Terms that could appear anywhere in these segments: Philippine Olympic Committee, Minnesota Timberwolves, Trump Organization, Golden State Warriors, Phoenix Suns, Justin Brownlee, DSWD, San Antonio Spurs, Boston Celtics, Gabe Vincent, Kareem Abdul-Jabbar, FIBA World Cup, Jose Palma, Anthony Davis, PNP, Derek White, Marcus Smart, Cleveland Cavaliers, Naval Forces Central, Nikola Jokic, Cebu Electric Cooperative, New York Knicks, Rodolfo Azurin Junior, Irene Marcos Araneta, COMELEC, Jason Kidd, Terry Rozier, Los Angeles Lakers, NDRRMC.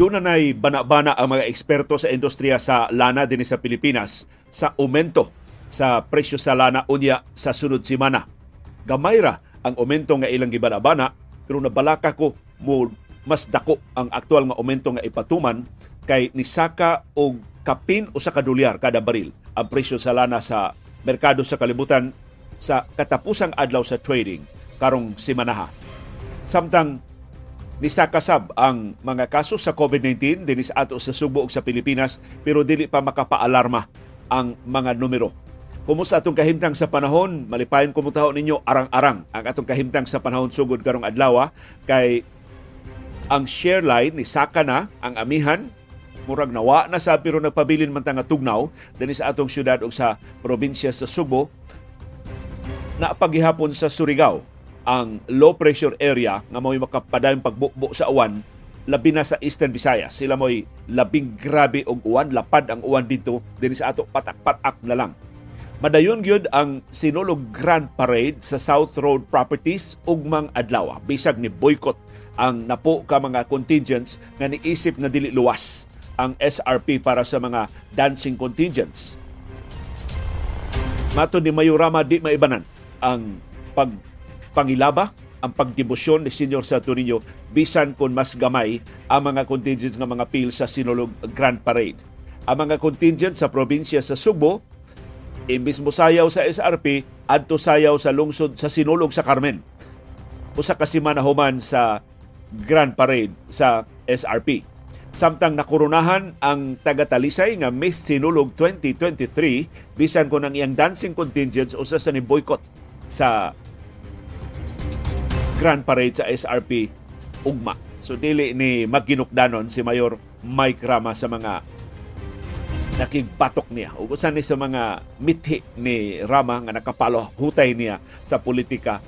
Doon na nay bana-bana ang mga eksperto sa industriya sa lana din sa Pilipinas sa aumento sa presyo sa lana unya sa sunod semana. Gamay ra ang aumento nga ilang gibana-bana pero nabalaka ko mas dako ang aktual nga aumento nga ipatuman kay nisaka og kapin o sa kadolyar kada baril ang presyo sa lana sa merkado sa kalibutan sa katapusang adlaw sa trading karong semanaha. Samtang nisakasab ang mga kaso sa COVID-19 dinis ato sa Subo ug sa Pilipinas pero dili pa makapaalarma ang mga numero. Kumusta atong kahimtang sa panahon? Malipayon kumutaho ninyo arang-arang ang atong kahimtang sa panahon sugod karong adlaw kay ang share line nisaka na ang amihan murag nawa na sa pero nagpabilin man ta nga tugnaw dinis atong syudad ug sa probinsya sa Subo. Napaghihapon sa Surigao ang low pressure area nga mo'y makapadayon pagbukbo sa uwan labi na sa Eastern Visayas. Sila mo'y labing grabe og uwan, lapad ang uwan dito dinhi sa ato patak-patak na lang. Madayon gyud ang Sinulog Grand Parade sa South Road Properties ugmang adlaw. Bisag ni boycott ang napo ka mga contingents nga niisip na dili luwas ang SRP para sa mga dancing contingents. Matud ni Mayorama di maibanan ang pangilaba ang pagdebosyon ni Senior Santo Niño bisan kung mas gamay ang mga contingents ng mga PIL sa Sinulog Grand Parade. Ang mga contingents sa probinsya sa Subo, imbis musayaw sa SRP, adto sayaw sa lungsod sa Sinulog sa Carmen. Usa ka semana human sa Grand Parade sa SRP. Samtang nakurunahan ang taga-Talisay nga Miss Sinulog 2023 bisan kung ang iyang dancing contingents usa sa ni boycott sa Grand Parade sa SRP ugma. So dili ni magginukdanon si Mayor Mike Rama sa mga nakigbatok niya o usan ni sa mga mithi ni Rama nga nakapalo hutay niya sa politika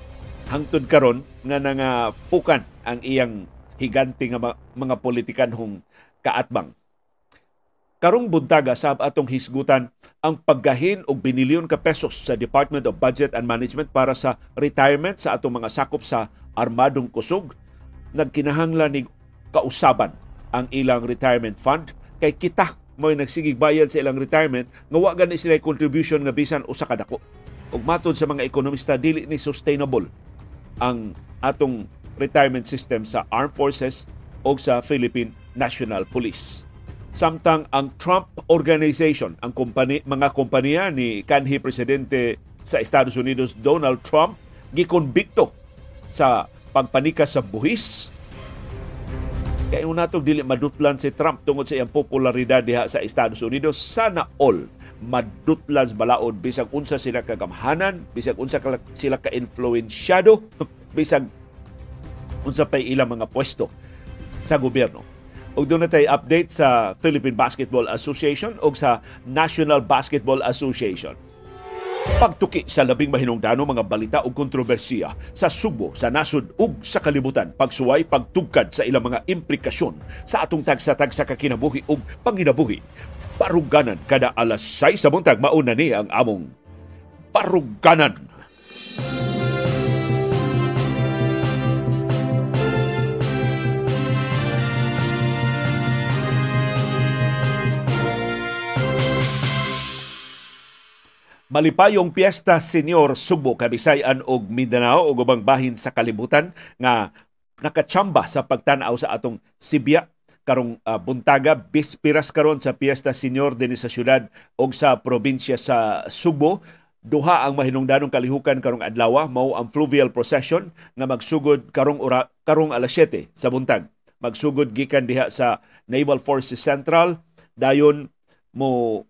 hangtod karon nga nangapukan ang iyang higanti nga mga politikanhong kaatbang. Karong buntaga sab atong hisgutan ang paggahin og binilyon ka pesos sa Department of Budget and Management para sa retirement sa atong mga sakop sa armadong kusog. Nagkinahanglan ning kausaban ang ilang retirement fund kay kita mo'y nagsigig bayad sa ilang retirement nga wa gani sila contribution nga bisan usa ka dako. Ug matud sa mga ekonomista dili ni sustainable ang atong retirement system sa Armed Forces o sa Philippine National Police. Samtang ang Trump Organization, ang mga kompanya ni kanhi presidente sa Estados Unidos Donald Trump, gikonbikto sa pagpanikas sa buhis. Kaya una itong dili madutlan si Trump tungod sa iyang popularidad diha sa Estados Unidos. Sana all madutlan balaod bisag unsa sila kagamhanan, bisag unsa sila ka-influensyado, bisag unsa pa ilang mga pwesto sa gobyerno. Og doon na tayo update sa Philippine Basketball Association o sa National Basketball Association. Pagtuki sa labing mahinungdanong mga balita o kontrobersiya sa Subo, sa nasod ug sa kalibutan, pagsuway, pagtugkad sa ilang mga implikasyon sa atong tagsatag sa kakinabuhi o panginabuhi. Baruganan kada alas 6 sa buntag, mauna ni ang among Baruganan. Malipayong piyesta senior Subo, Kabisayan og Mindanao og ubang bahin sa kalibutan nga nakachamba sa pagtan-aw sa atong Sibya karong buntaga, bispiras karon sa piyesta senior dinhi sa syudad og sa probinsya sa Subo. Duha ang mahinungdanong kalihukan karong adlaw, mao ang fluvial procession nga magsugod karong alas 7 sa buntag. Magsugod gikan diha sa Naval Forces Central dayon mo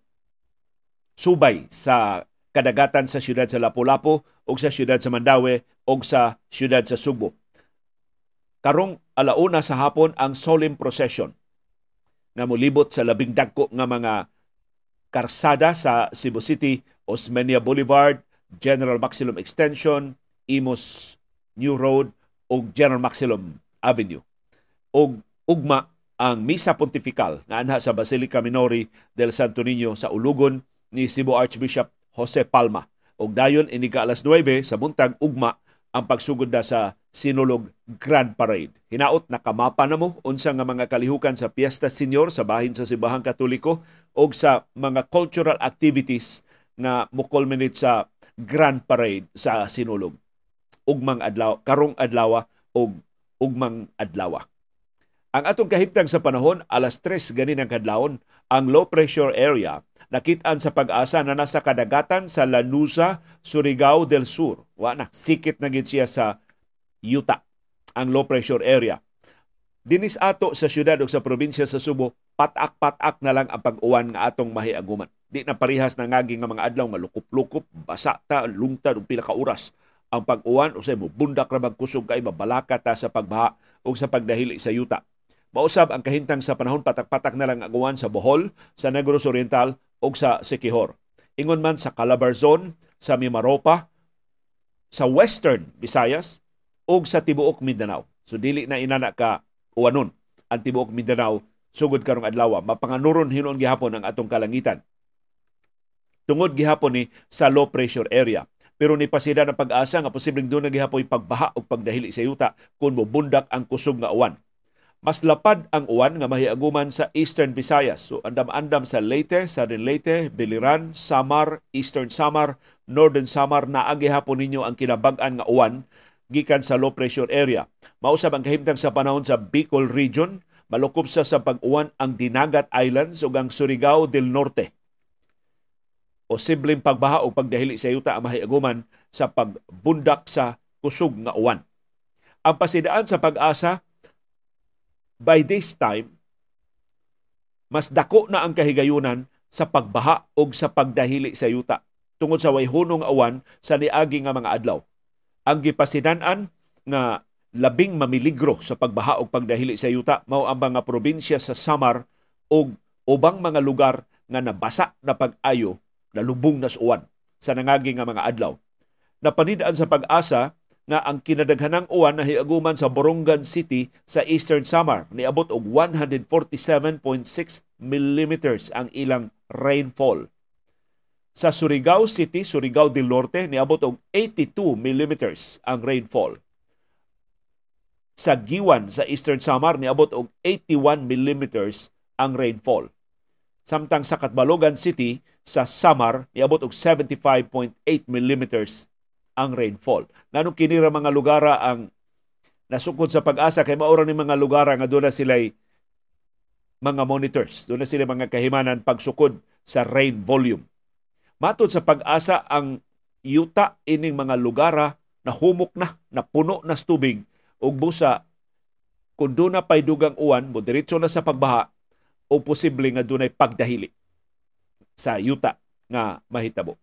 subay sa kadagatan sa siyudad sa Lapu-Lapu o sa siyudad sa Mandaue o sa siyudad sa Subo. Karong alauna sa hapon ang solemn procession nga mulibot sa labing dagko nga mga karsada sa Cebu City, Osmeña Boulevard, General Maximum Extension, Imos New Road o General Maximum Avenue. O ugma ang Misa Pontifical nga anha sa Basilica Minore del Santo Niño sa ulugon ni Cebu Archbishop Jose Palma. Og dayon inika alas 9 sa buntag ugma ang pagsugod na sa Sinulog Grand Parade. Hinaot na kamapa na mo unsa nga mga kalihukan sa Piyesta Senior sa bahin sa Sibahang Katoliko o sa mga cultural activities na mukulminate sa Grand Parade sa Sinulog. Ugmang adlaw, karong adlawa o ugmang adlawa. Ang atong kahimtang sa panahon, 3:00 ganinang kadlawon, ang low pressure area nakitaan sa pag-asa na nasa kadagatan sa Lanuza, Surigao del Sur. Wa na, sikit na gid siya sa Utah, ang low pressure area. Dinis ato sa syudad o sa probinsya sa Subo, patak-patak na lang ang pag-uwan nga atong mahiaguman. Di na parihas na ngaging nga mga adlaw nga lukop-lukop, basa ta, lungtad o pila ka oras ang pag-uwan o sa bundak rabag kusog kay mabalaka ta sa pagbaha o sa pagdahili sa Utah. Mausab ang kahintang sa panahon, patak-patak na lang ang aguan sa Bohol, sa Negros Oriental o sa Siquijor. Ingon man sa Calabarzon, sa Mimaropa, sa Western Visayas o sa Tibuok Mindanao. So dili na inana ka uwanon ang Tibuok Mindanao sugod karong adlaw. Mapanganuron hinon gihapon ang atong kalangitan. Tungod gihapon ni sa low pressure area. Pero ni pasida na pag-asa nga posibleng doon na gihapoy pagbaha o pagdahili sa yuta kung mubundak ang kusog nga uwan. Mas lapad ang uwan nga mahiaguman sa Eastern Visayas. So andam-andam sa Leyte, Southern Leyte, Biliran, Samar, Eastern Samar, Northern Samar na agihapon ninyo ang kinabag-an nga uwan gikan sa low pressure area. Mausab ang kahimtang sa panahon sa Bicol region, malukop sa pag-uwan ang Dinagat Islands ug ang Surigao del Norte. Posibleng pagbaha o pagdahili sa yuta ang mahiaguman sa pagbundak sa kusog nga uwan. Ang pasidaan sa pag-asa, by this time, mas dako na ang kahigayunan sa pagbaha o sa pagdahili sa yuta tungod sa wayhunong awan sa niagi nga mga adlaw. Ang gipasidan-an nga labing mamiligro sa pagbaha o pagdahili sa yuta mao ang mga probinsya sa Samar o ubang mga lugar nga nabasa na pag-ayo na lubong na sa uwan sa nangagi nga mga adlaw. Napanidaan sa pag-asa nga ang kinadaghanang uwan na hiaguman sa Borongan City sa Eastern Samar niabot og 147.6 mm ang ilang rainfall. Sa Surigao City, Surigao del Norte niabot og 82 mm ang rainfall. Sa Giwan sa Eastern Samar niabot og 81 mm ang rainfall. Samtang sa Katbalogan City sa Samar niabot og 75.8 mm ang rainfall. Nganong kinira mga lugara ang nasukod sa pag-asa kay maura ni mga lugara nga doon na sila'y mga monitors, doon na sila mga kahimanan pagsukod sa rain volume. Matod sa pag-asa ang yuta ining mga lugara na humok na, napuno na sa tubig o busa kung doon na pay dugang uwan, moderitso na sa pagbaha o posible nga doon ay pagdahili sa yuta nga mahitabo.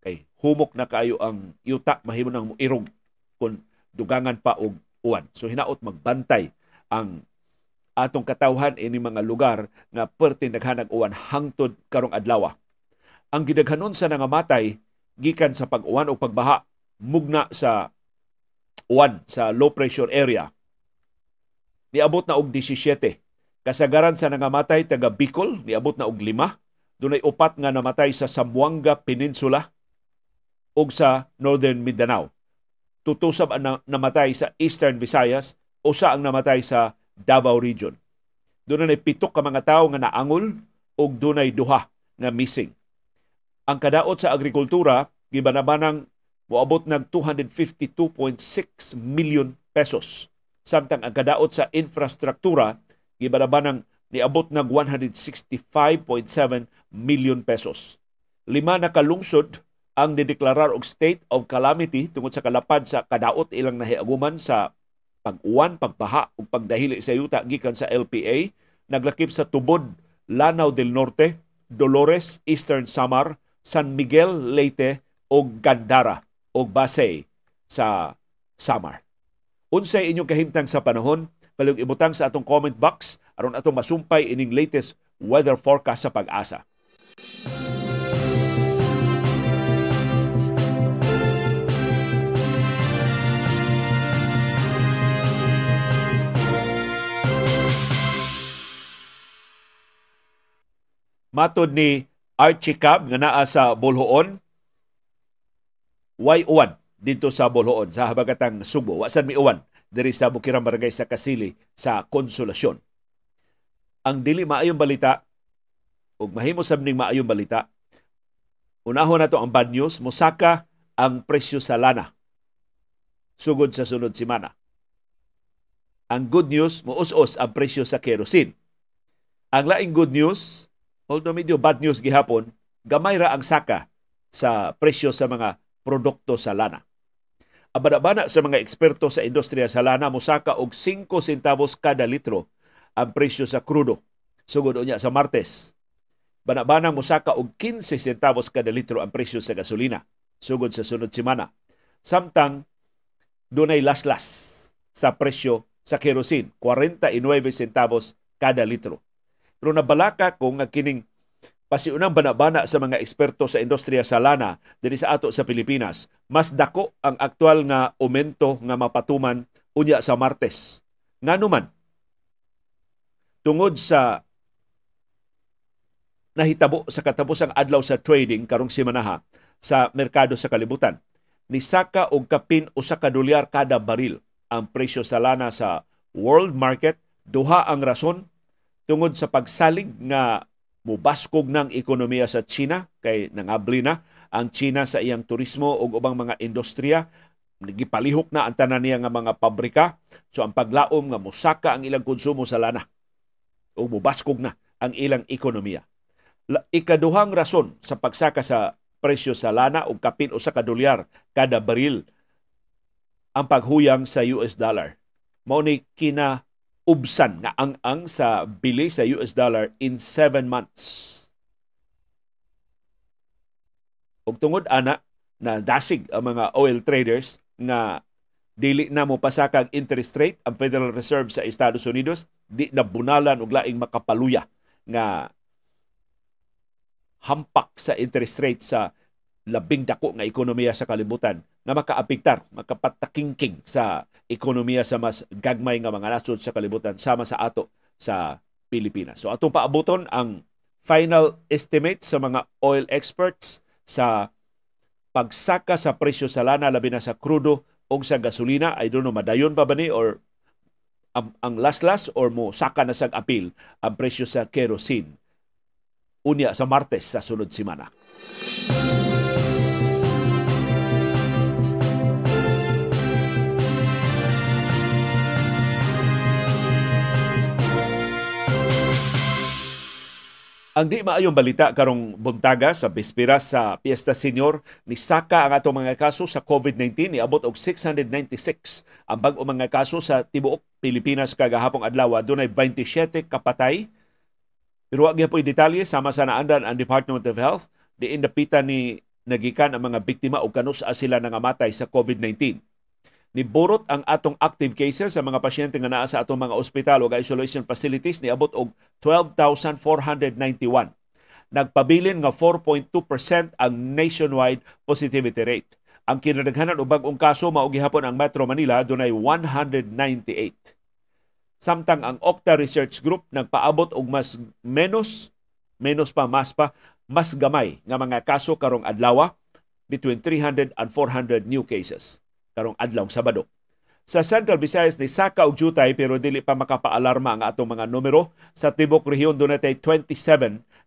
Kay humok na kayo ang yuta, mahimo nang irog kung dugangan pa og uwan. So hinaot magbantay ang atong katawhan ini mga lugar nga perti naghanag uwan hangtod karong adlaw. Ang gidaghanon sa nangamatay gikan sa pag-uwan o pagbaha mugna sa uwan sa low pressure area niabot na og 17. Kasagaran sa nangamatay taga Bicol niabot na og 5. Dunay 4 nga namatay sa Zamboanga Peninsula o sa Northern Mindanao. Tutusab ang namatay sa Eastern Visayas o sa ang namatay sa Davao Region. Doon ay 7 ka mga tao nga naangol o doon ay 2 nga missing. Ang kadaot sa agrikultura, gibanabanang moabot ng 252.6 million pesos. Samtang ang kadaot sa infrastruktura, gibanabanang niabot ng 165.7 million pesos. 5 na kalungsod ang dideklarar og state of calamity tungod sa kalapad sa kadaot ilang nahiaguman sa pag-uwan, pagbaha ug pagdahili sa yuta gikan sa LPA. Naglakip sa Tubod, Lanao del Norte, Dolores, Eastern Samar, San Miguel, Leyte og Gandara og Basay sa Samar. Unsay inyong kahimtang sa panahon? Palihog ibutang sa atong comment box aron atong masumpay ining latest weather forecast sa pag-asa. Matod ni Archie Cab nga naa sa Bulhoon, way uwan dito sa Boloon, sa habagatang Subo. Wasan miuwan diri sa Bukirang Barangay sa Kasili sa Konsolasyon. Ang dili maayong balita ug mahimo sab ning maayong balita. Unahon nato ang bad news, mosaka ang presyo sa lana sugod sa sunod semana. Ang good news, muus-us ang presyo sa kerosene. Ang laing good news, although medyo bad news gihapon, gamay ra ang saka sa presyo sa mga produkto sa lana. Abana-bana sa mga eksperto sa industriya sa lana, mosaka og 5 centavos kada litro ang presyo sa krudo sugod unya sa Martes. Bana-bana mosaka og 15 centavos kada litro ang presyo sa gasolina sugod sa sunod semana. Samtang dunay laslas sa presyo sa kerosene, 49 centavos kada litro. Pero nabalaka ko nga kining pasiunang banabana sa mga eksperto sa industriya sa lana diri sa ato sa Pilipinas, mas dako ang aktual nga aumento nga mapatuman unya sa Martes. Nganuman, tungod sa nahitabo sa katapusang adlaw sa trading karong semanaha sa merkado sa kalibutan, ni saka og kapin usa ka dolyar kada baril ang presyo sa lana sa world market. Duha ang rason tungod sa pagsalig nga mubaskog ng ekonomiya sa China kay nangabli na ang China sa iyang turismo ug ubang mga industriya, nagipalihok na ang tanan niya nga mga pabrika, so ang paglaom nga mosaka ang ilang konsumo sa lana ug mubaskog na ang ilang ekonomiya. Ikaduhang rason sa pagsaka sa presyo sa lana ug kapin usa ka dolyar kada baril ang paghuyang sa US dollar. Mao ni kina ubsan nga ang sa bili sa US dollar in 7 months. Ug tungod ana, na dasig ang mga oil traders nga dili na mo pasakag interest rate ang Federal Reserve sa Estados Unidos, di na bunalan og laing makapaluya nga hampak sa interest rate sa labing dako nga ekonomiya sa kalibutan na makaapiktar, makapatakingking sa ekonomiya sa mas gagmay nga mga nasod sa kalibutan sama sa ato sa Pilipinas. So atong paabuton ang final estimate sa mga oil experts sa pagsaka sa presyo sa lana, labi na sa krudo o sa gasolina. I don't know, madayon pa ba ni or ang laslas or mo saka na sag apil ang presyo sa kerosene unya sa Martes sa sunod semana. Ang di maayong balita karong buntaga sa bispira sa Piesta Senior, ni saka ang atong mga kaso sa COVID-19, niabot og 696 ang bag-o mga kaso sa tibuok Pilipinas kagahapong adlaw. Dunay 27 kapatay. Pero wag po detalye, sama sa naandan ang Department of Health, diin napita ni nagikan ang mga biktima o kanus sila nangamatay sa COVID-19. Niburot ang atong active cases sa mga pasyente nga naa sa atong mga ospital o isolation facilities, niabot og 12,491. Nagpabilin nga 4.2% ang nationwide positivity rate. Ang kinadaghanan og bag-ong kaso mao gihapon ang Metro Manila, dunay 198. Samtang ang Okta Research Group nagpaabot og mas gamay nga mga kaso karong adlaw, between 300 and 400 new cases karong adlaw Sabado. Sa Central Visayas ni saka og jutay pero dili pa makapaalarma ang atong mga numero. Sa tibuok rehiyon dunay 27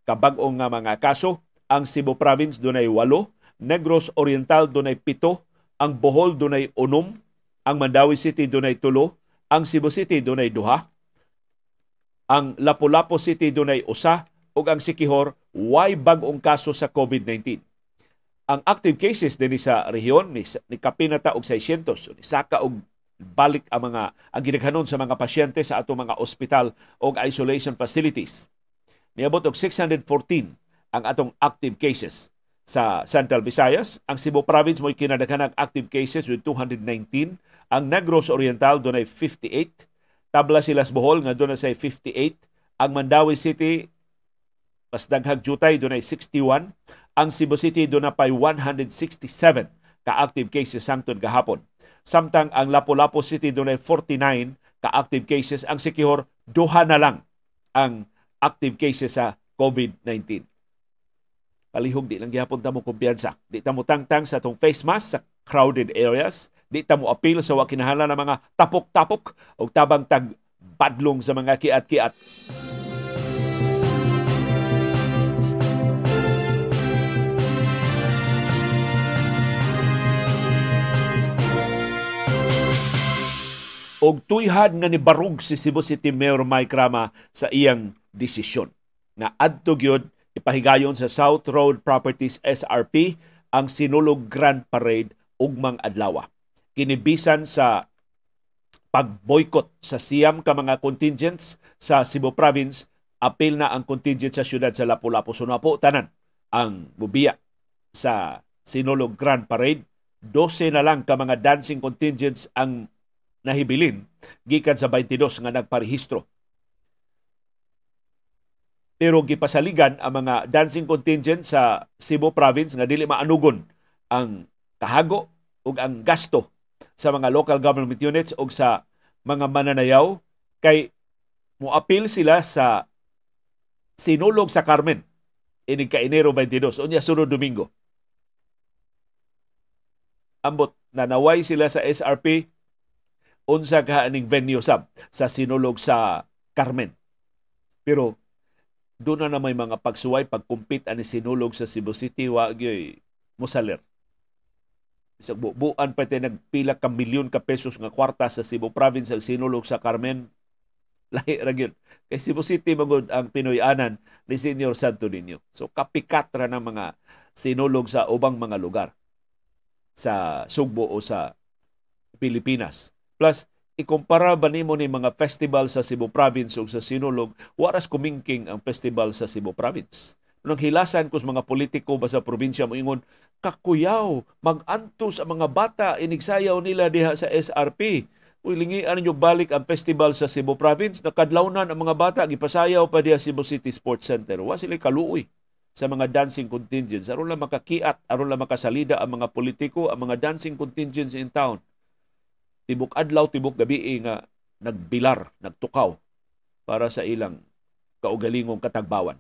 ka bag-o nga mga kaso. Ang Cebu Province dunay 8, Negros Oriental dunay 7, ang Bohol dunay 6, ang Mandawi City dunay 3, ang Cebu City dunay 2, ang Lapu-Lapu City dunay 1 ug ang Siquijor way bag-ong kaso sa COVID-19. Ang active cases din sa rehiyon ni kapinata og 600, so ni saka og balik ang mga ang gidaghanon sa mga pasyente sa ato mga ospital o isolation facilities. Niabot og 614 ang atong active cases sa Central Visayas. Ang Cebu Province mo'y kinadaghanang active cases with 219. Ang Negros Oriental doon ay 58. Tablacilas Bohol nga doon ay 58. Ang Mandawi City mas daghag jutay, doon ay 61. Ang Cebu City doon na pa'y 167 ka-active cases sangtod gahapon. Samtang ang Lapu-Lapu City doon ay 49 ka-active cases. Ang Siquijor, 2 na lang ang active cases sa COVID-19. Palihog, di lang gihapon tamo kumpiyansa. Di tamo tangtang sa itong face mask, sa crowded areas. Di ta mo appeal sa wakinahanglan ng mga tapok-tapok o tabang tag-padlong sa mga kiat-kiat. Og tuyhad nga ni barug si Cebu City Mayor Mike Rama sa iyang desisyon. Nga adto gyud ipahigayon sa South Road Properties SRP ang Sinulog Grand Parade ugmang adlaw. Kinibisan sa pag-boycott sa siyam ka mga contingents sa Cebu Province, apil na ang contingent sa siyudad sa Lapu-Lapu. So napo tanan ang bubiya sa Sinulog Grand Parade. 12 na lang ka mga dancing contingents ang nahibilin gikan sa 22 nga nagparehistro. Pero gipasaligan ang mga dancing contingent sa Cebu Province nga dili maanugon ang kahago ug ang gasto sa mga local government units ug sa mga mananayaw kay moapil sila sa Sinulog sa Carmen inig ka Enero 22 unya sunod Domingo. Ambot nanaway sila sa SRP unsa kaaning venue sab sa Sinulog sa Carmen. Pero doon na may mga pagsuway pagkumpit ani Sinulog sa Cebu City wa gyoy musaler. Sa buuan pa tayo nagpila ka milyon ka pesos nga kwarta sa Cebu Province ang Sinulog sa Carmen. Lahi ra gyud kay Cebu City magud ang Pinoyanan ni Senior Santo Niño. So kapikat ra ng mga sinulog sa ubang mga lugar sa Sugbo o sa Pilipinas. Plus, ikumpara ba nimo ni mga festival sa Cebu Province o sa Sinulog, waras kumingking ang festival sa Cebu Province. Nang hilasan ko sa mga politiko ba sa probinsya mo ingon, kakuyaw, mag-antos ang mga bata, inigsayaw nila diha sa SRP. Uy, lingian ninyo balik ang festival sa Cebu Province, nakadlaunan ang mga bata, gipasayaw pa diha Cebu City Sports Center. Wa sila kaluoy sa mga dancing contingents. Aron lang makakiat, aron lang makasalida ang mga politiko, ang mga dancing contingents in town. Tibok adlaw, tibok gabi nga nagbilar, nagtukaw para sa ilang kaugalingong katagbawan.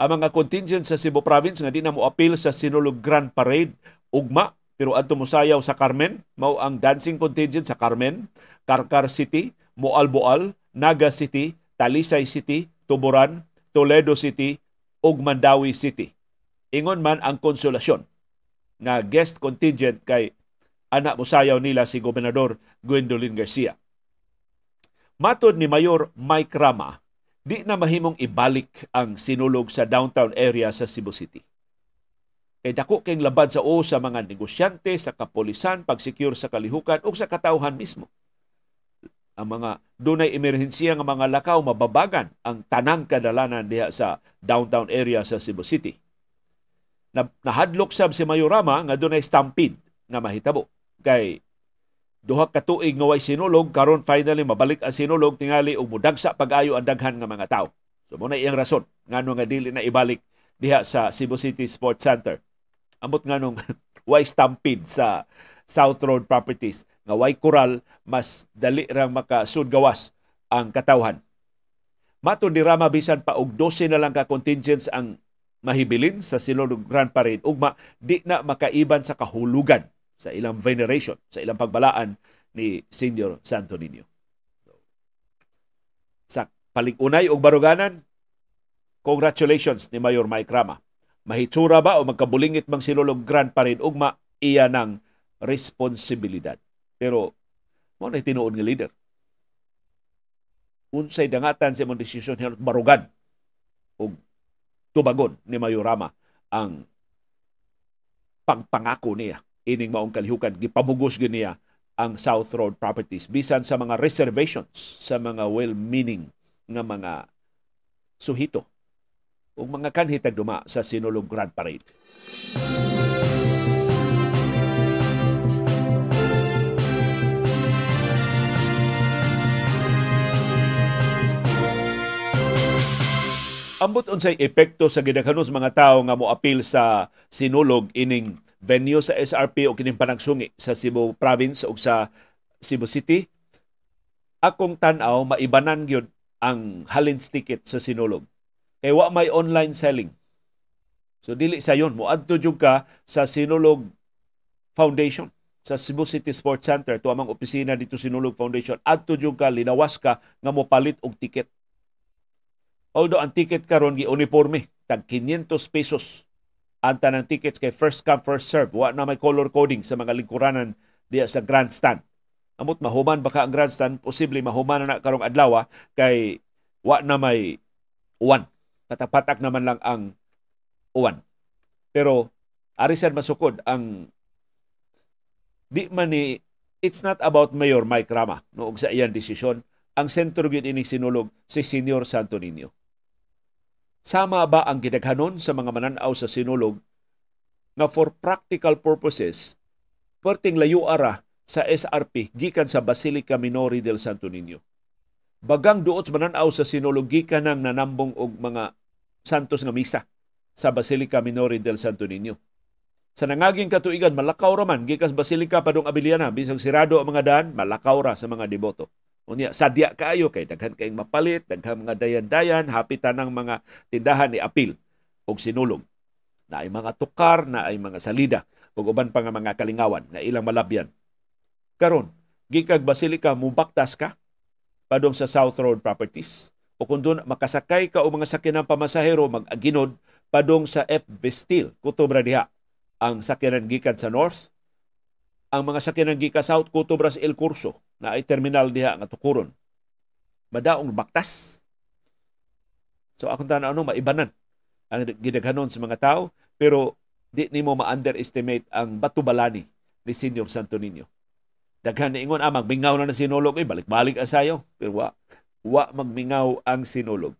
Ang mga contingent sa Cebu Province nga di na moapil sa Sinulog Grand Parade, ugma, pero adto musayaw sa Carmen, mao ang dancing contingent sa Carmen, Karkar City, Moalboal, Naga City, Talisay City, Tuburan, Toledo City, ug Mandawi City. Ingon man ang Konsolasyon nga guest contingent kay anak musayaw nila si Gobernador Gwendolyn Garcia. Matod ni Mayor Mike Rama, di na mahimong ibalik ang Sinulog sa downtown area sa Cebu City. Kay dako kayong labad sa o sa mga negosyante, sa kapulisan, pag-secure sa kalihukan o sa katauhan mismo. Ang mga dunay emerhensiya nga mga lakaw mababagan ang tanang kadalanan diha sa downtown area sa Cebu City. Nahadlok sab si Mayor Rama nga dunay stampede nga mahitabo kay duha ka tuig nga way sinulog karon finally mabalik ang sinulog tingali og mudagsa pag-ayo ang daghan nga mga tawo. So mo na iyang rason ngano nga dili na ibalik diha sa Cebu City Sports Center. Ambot nganong way stampede sa South Road Properties nga way koral mas dali rang makasud gawas ang katawhan. Matud ni Rama bisan pa og 12 na lang ka contingents ang mahibilin sa Sinulog Grand Parade ugma di na makaiban sa kahulugan sa ilang veneration, sa ilang pagbalaan ni Senior Santo Niño. Sa paligunay o baruganan, congratulations ni Mayor Mike Rama. Mahitsura ba o magkabulingit mang Sinulog Grand Parade ugma, iya ng responsibilidad. Pero, mo na tinuod nga leader. Unsay dangatan sa mong desisyon hinot barugan o tubagon ni Mayor Rama ang pagpangako niya ining maong kalihukan, gipabugos gyud niya ang South Road Properties bisan sa mga reservations sa mga well-meaning nga mga suhito ug mga kanhi tagduma sa Sinulog Grand Parade. Ambot unsay epekto sa gidaghanos mga tawo nga moapil sa Sinulog ining venue sa SRP o kining panagsungi sa Cebu Province o sa Cebu City? Akong tanaw maibanan gyud ang Halins ticket sa Sinulog. Kay wa may online selling. So dili sayon moadto jud ka sa Sinulog Foundation sa Cebu City Sports Center. Ito amang opisina dito Sinulog Foundation. At tudyog ka, linawas ka nga mopalit og ticket. Although ang ticket karon giuniforme, tag 500 pesos ang tanang tickets kay first come first serve. Wa na may color coding sa mga lingkuranan diya sa grandstand. Amot mahuman baka ang grandstand, posible mahuman na karong adlaw kay wa na may uwan. Katapatak naman lang ang uwan. Pero arisan masukod ang di man ni it's not about Mayor Mike Rama noong sa iyan desisyon. Ang sentro gyud ining Sinulog si Senior Santo Niño. Sama ba ang gidaghanon sa mga mananaw sa Sinulog na for practical purposes perting layo ara sa SRP gikan sa Basilica Minore del Santo Niño? Bagang duot mananaw sa Sinulog gikan nang nanambong og mga santos nga misa sa Basilica Minore del Santo Niño. Sa nangaging katuigan, malakaw raman gikan sa Basilica padung Abiliana, bisag sirado ang mga daan, malakaw ra sa mga deboto. Unya sadya kaayo kay daghan kayong mapalit, daghan mga dayan-dayan, hapitan ng mga tindahan ni apil og Sinulog. Na ay mga tukar, na ay mga salida, ug uban pa nga mga kalingawan na ilang malabyan. Karon, gikag Basilica mubaktas ka padung sa South Road Properties. O kun dun makasakay ka o mga sakyanan pamasahero mag-aginod padung sa FB Steel, kutubra diha ang sakyanan gikan sa North. Ang mga sakyanan gikan South kutubra sa El Curso na ay terminal diha nga tukuron. Madaong baktas. So akong tanaw no maibanan ang gidaghanon sa mga tao, pero di nimo ma-underestimate ang batubalani ni Senior Santo Niño. Daghan ingon magmingaw na Sinulog, balik-balik asayo, pero wa magmingaw ang Sinulog.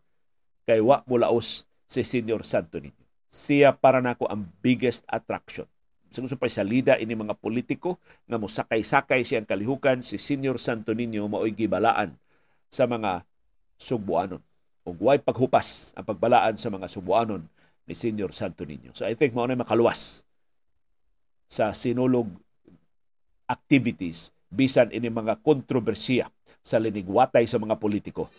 Kay wa mulaos si Senior Santo Niño. Siya para nako ang biggest attraction. Sa pagsalida ini mga politiko nga mosakay-sakay siyang kalihukan, si Senior Santo Niño maoy gibalaan sa mga Subuanon. Ug way paghupas ang pagbalaan sa mga Subuanon ni Senior Santo Niño. So I think mao na makaluwas sa Sinulog activities bisan ini mga kontrobersiya sa linigwatay sa mga politiko.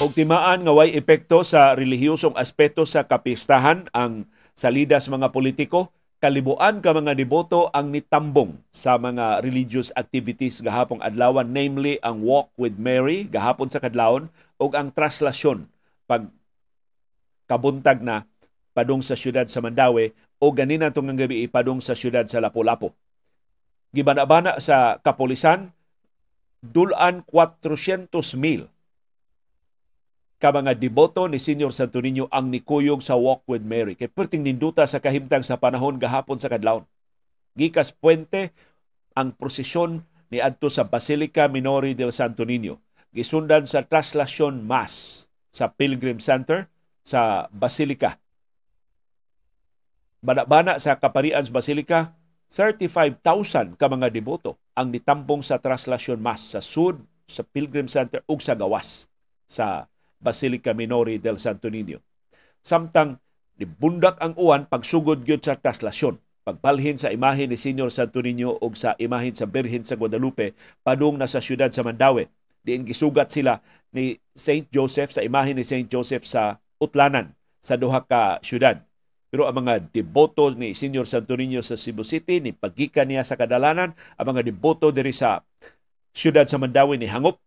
Og timaan nga way epekto sa relihiyosong aspeto sa kapistahan ang salida sa mga politiko, kalibuan ka mga deboto ang nitambong sa mga religious activities gahapong adlawan, namely ang Walk with Mary gahapon sa kadlawon og ang traslasyon pag kabuntag na padung sa siyudad sa Mandaue o ganina tong nga gabi padung sa siyudad sa Lapu-Lapu. Gibana-bana sa kapulisan dulan 400,000 ka mga deboto ni Senior Santo Niño ang nikuyog sa Walk with Mary. Kay perting ninduta sa kahimtang sa panahon gahapon sa kadlawon. Gikas Puente ang prosesyon ni adto sa Basilica Minore del Santo Niño. Gisundan sa Traslasyon Mass sa Pilgrim Center sa Basilica. Bana-bana sa Kaparian sa Basilica, 35,000 ka mga deboto ang nitampong sa Traslasyon Mass sa Sud, sa Pilgrim Center ug sa Gawas sa Basilica Minore del Santo Niño. Samtang dibundak ang uwan pagsugod gyud sa traslasyon, pagbalhin sa imahe ni Senior Santo Niño ug sa imahe sa Birhen sa Guadalupe padung na sa siyudad sa Mandaue. Diin gisugat sila ni Saint Joseph sa imahe ni Saint Joseph sa Utlanan sa duha ka siyudad. Pero ang mga deboto ni Senior Santo Niño sa Cebu City ni pagikan niya sa kadalanan, ang mga deboto diri sa siyudad sa Mandaue ni hangop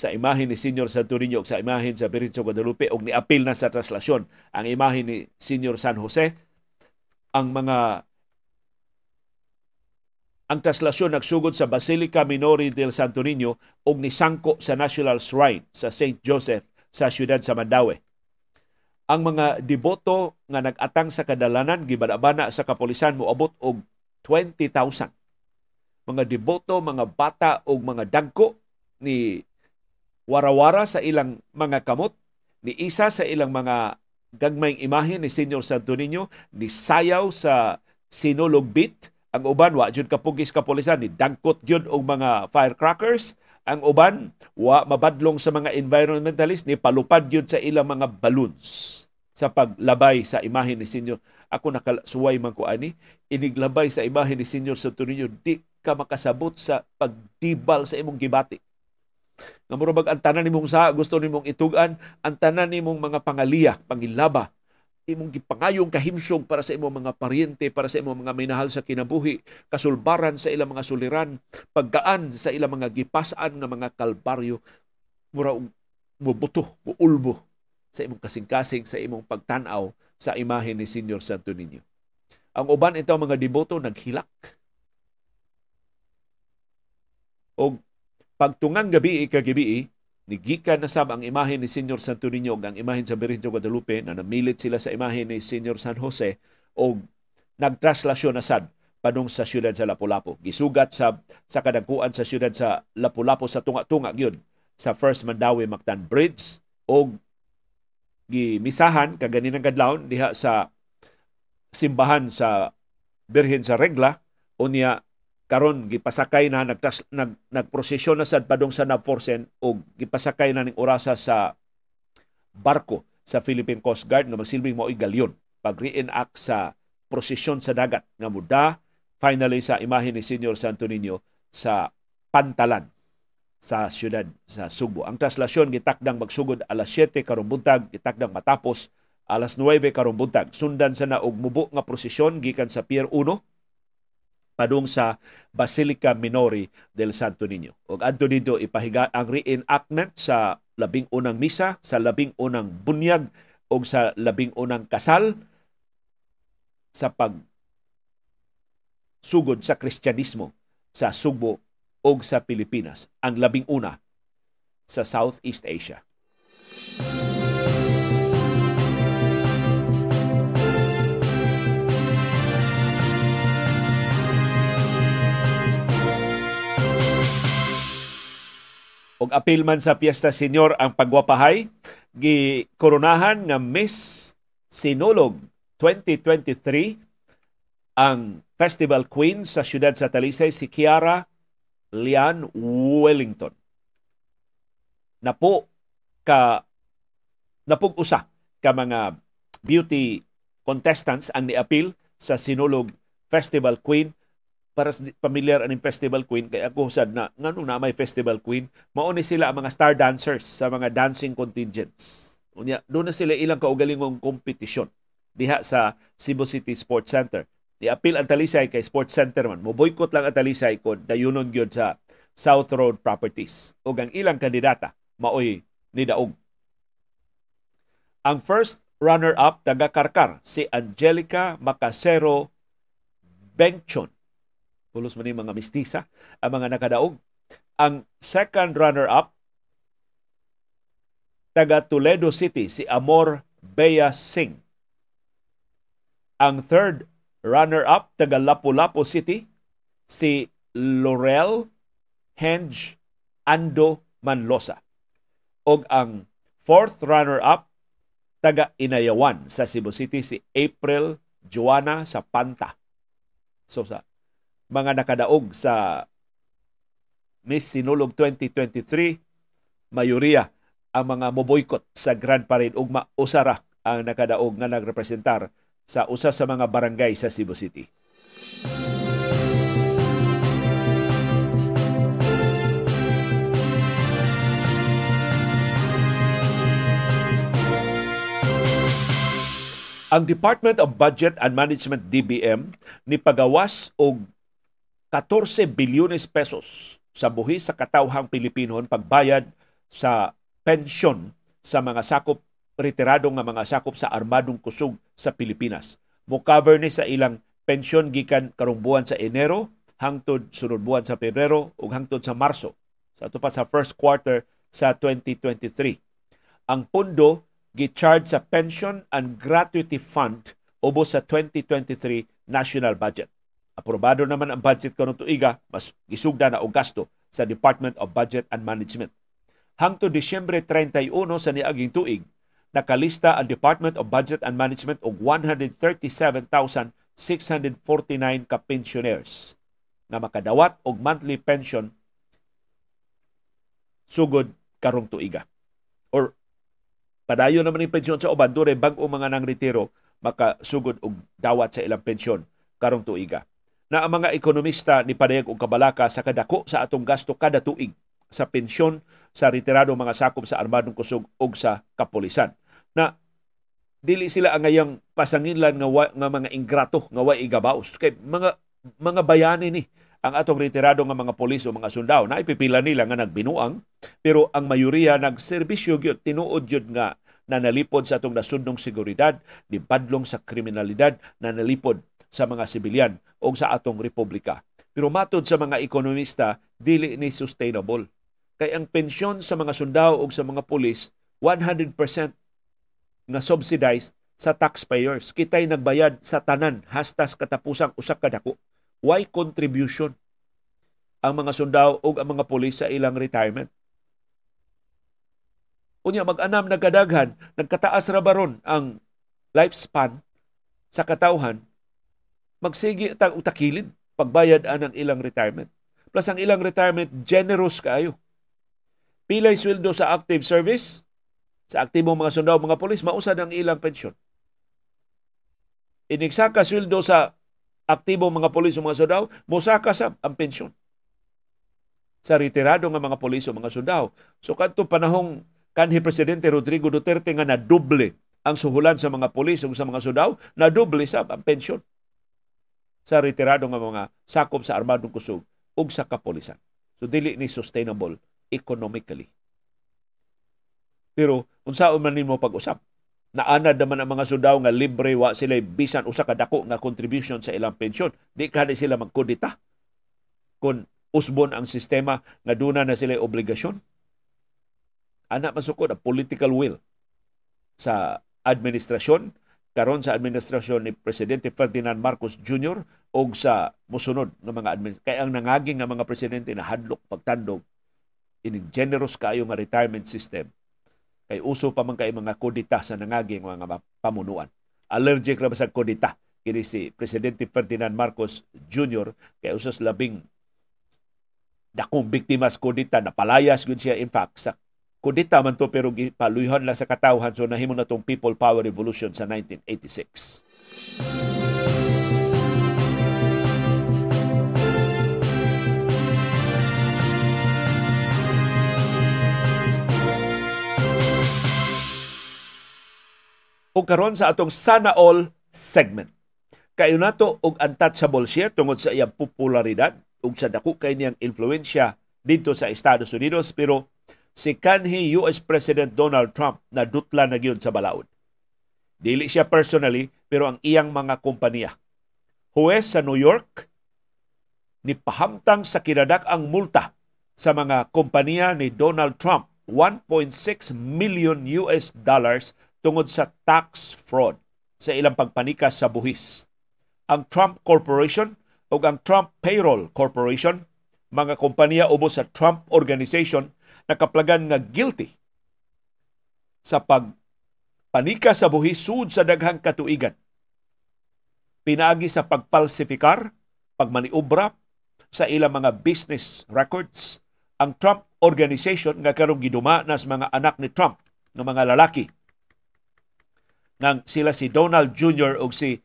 sa imahe ni Senior Santo Niño o sa imahe sa Birhen sa Guadalupe o niapil na sa traslasyon ang imahe ni Senior San Jose. Ang traslasyon nagsugod sa Basilica Minore del Santo Niño o nisangko sa National Shrine sa St. Joseph sa siyudad sa Mandaue. Ang mga deboto nga nagatang sa kadalanan gibana-bana sa kapulisan moabot og 20,000. Mga deboto, mga bata o mga dagko ni warawara sa ilang mga kamot, ni isa sa ilang mga gagmayng imahe ni Senior Santo Niño, ni sayaw sa Sinulog beat. Ang uban, wa jud kapugis kapulisan, ni dagkot gyud og mga firecrackers. Ang uban, wa mabadlong sa mga environmentalists, ni palupad gyud sa ilang mga balloons sa paglabay sa imahe ni Senior. Ako nakasuway man ko ani, iniglabay sa imahe ni Senior Santo Niño, di ka makasabot sa pagdibal sa imong gibati. Nga murabag ang tanan nimong sa gusto nimong itugan, ang tanan nimong mga pangaliya, pangilaba, imong gipangayong kahimsog para sa imong mga paryente, para sa imong mga minahal sa kinabuhi, kasulbaran sa ilang mga suliran, paggaan sa ilang mga gipasaan nga mga kalbaryo, mura mubuto, muulbo sa imong kasing-kasing, sa imong pagtanaw sa imahe ni Señor Santo Niño. Ang uban ito mga deboto naghilak. O pagtungang gabi ikagabi, nigika na sab ang imahe ni Señor Santo Niño ang imahe sa Birhen de Guadalupe na namilit sila sa imahe ni Señor San Jose o nagtraslasyon na sad padung sa siyudad sa Lapu-Lapu. Gisugat sa kadakuan sa siyudad sa Lapu-Lapu sa tunga-tunga gyud sa First Mandaue Mactan Bridge o gimisahan kaganinang kadlawon diha sa simbahan sa Birhen sa Regla unya karon gipasakay na nagprosesyon na sad padung sa Navforcen o gipasakay na ning orasa sa barko sa Philippine Coast Guard nga magsilbing mao'y galyon pag reenact sa prosesyon sa dagat nga muda finally sa imahe ni Señor Santo Niño sa Pantalan sa siyudad sa Subo. Ang translasyon gitakdang magsugod alas 7 karong buntag, gitakdang matapos alas 9 karong buntag. Sundan sa naog mubo nga prosesyon gikan sa Pier 1 padung sa Basilica Minore del Santo Niño. Og adto dito ipahiga ang reenactment sa 11th misa, sa 11th bunyag og sa 11th kasal sa pag sugod sa Kristyanismo sa Subo og sa Pilipinas, ang 11 sa Southeast Asia. Og apil man sa Piyesta Senior ang pagwapahay, gikoronahan nga Miss Sinulog 2023 ang Festival Queen sa siyudad sa Talisay si Kiara Lian Wellington. Napug-usa ka mga beauty contestants ang niapil sa Sinulog Festival Queen. Para pamilyar aning Festival Queen kay ako sad na ngano na may Festival Queen, mao ni sila ang mga star dancers sa mga dancing contingents. Unya doon na sila ilang kaugalingong kompetisyon diha sa Cebu City Sports Center. Di-appeal ang Talisay kay Sports Center man. Muboykot lang ang Talisay kung dayunon yun sa South Road Properties. O ang ilang kandidata, maoy ni daog. Ang first runner-up taga-Karkar, si Angelica Macasero Benchon. Pulos man yung mga mistisa, ang mga nakadaog. Ang second runner-up, taga-Toledo City, si Amor Bea Singh. Ang third runner-up, taga Lapu-Lapu City, si Laurel Henge Ando Manlosa. Og ang fourth runner-up, taga Inayawan sa Cebu City, si April Joanna Sapanta. So sa mga nakadaog sa Miss Sinulog 2023, mayoriya ang mga moboykot sa Grand Parade og mausara ang nakadaog nga nagrepresentar sa usa sa mga barangay sa Cebu City. Ang Department of Budget and Management DBM ni pagawas og 14 bilyones pesos sa buhi sa katawhang Pilipinon pagbayad sa pensyon sa mga sakop retiradong nga mga sakop sa armadong kusog sa Pilipinas. Mo-cover ni sa ilang pensyon gikan karong buwan sa Enero, hangtod sunod buwan sa Pebrero ug hangtod sa Marso. Sa ato pa sa first quarter sa 2023. Ang pondo gi-charge sa Pension and Gratuity Fund ubos sa 2023 national budget. Aprobado naman ang budget karong tuiga, mas gisugda na og gasto sa Department of Budget and Management. Hangtod Disyembre 31 sa niaging tuig, nakalista ang Department of Budget and Management og 137,649 ka pensioners na makadawat og monthly pension sugod karong tuiga. Or padayon naman ang pensyon sa uban dure bag-o mga nang retiro makasugod og dawat sa ilang pensyon karong tuiga. Na ang mga ekonomista ni padayag og kabalaka sa kadako sa atong gasto kada tuig sa pensyon sa retirado mga sakop sa armadong kusog og sa kapulisan. Na dili sila ang ngayang pasanginlan nga mga ingrato nga way igabaos kay mga bayani ni ang atong retirado nga mga pulis o mga sundao. Na ipipila nila nga nagbinuang pero ang mayoriya nagserbisyo gyud, tinuod gyud nga nanalipod sa atong nasudnong seguridad, dipadlong sa kriminalidad, nanalipod sa mga sibilyan o sa atong republika. Pero matod sa mga ekonomista, dili ni sustainable. Kay ang pensyon sa mga sundao o sa mga pulis 100% na subsidized sa taxpayers. Kita'y nagbayad sa tanan hastas katapusang usak kadako. Why contribution ang mga sundao o ang mga pulis sa ilang retirement? Unya mag-anam nagkadaghan, nagkataas ra baron ang lifespan sa katawhan, magsigi tag utakilid pagbayad anang ilang retirement. Plus ang ilang retirement generous kaayo. Pilay sweldo sa active service, sa aktibong mga sundao mga pulis mausad ang ilang pensyon. Inigsaka sweldo sa aktibo mga pulis o mga sundao, mosaka sab ang pensyon sa retirado nga mga pulis o mga sundao. So kadto panahong kanhi Presidente Rodrigo Duterte nga nadoble ang suhulan sa mga pulis o sa mga sundao, nadoble sab ang pensyon sa retirado nga mga sakop sa armadong kusog o sa kapulisan. So dili ni sustainable economically. Pero unsaon man nimo pag-usab, naanad naman ang mga sundao nga libre wa sila bisan usa ka dako nga contribution sa ilang pensyon. Di kada sila magkudita kun usbon ang sistema nga duna na sila obligasyon. Ana masukod ang political will sa administrasyon karon sa administrasyon ni Presidente Ferdinand Marcos Jr. og sa mosunod nga mga administrasyon. Kay ang nangaging nga mga presidente na hadlok pagtandog ining generous kaayo nga retirement system. Kay uso pa man kay mga kodita sa nangaging mga pamunuan. Allergic ra ba sa kodita kini si Presidente Ferdinand Marcos Jr. Kay usas labing dakong biktimas kodita na palayas gud siya in fact sa kodita man to pero gipaluyhon lang sa katawhan, so nahimo na tong People Power Revolution sa 1986. O karon sa atong Sana All segment. Kayo nato og untouchable siya tungod sa iyang popularidad ug sa dako kay niyang influensya dito sa Estados Unidos, pero si kanhi US President Donald Trump nadutla na gyud sa balaod. Dili siya personally pero ang iyang mga kompanya. Huwes sa New York ni pahamtang sa kinadak ang multa sa mga kompanya ni Donald Trump, $1.6 million tungod sa tax fraud sa ilang pagpanikas sa buhis. Ang Trump Corporation o ang Trump Payroll Corporation, mga kompanya ubos sa Trump Organization, nakaplagan nga guilty sa pagpanikas sa buhis sud sa daghang katuigan. Pinaagi sa pagpalsifikar, pagmaniobra sa ilang mga business records, ang Trump Organization nga karong giduma na sa mga anak ni Trump ng mga lalaki nang sila si Donald Jr. o si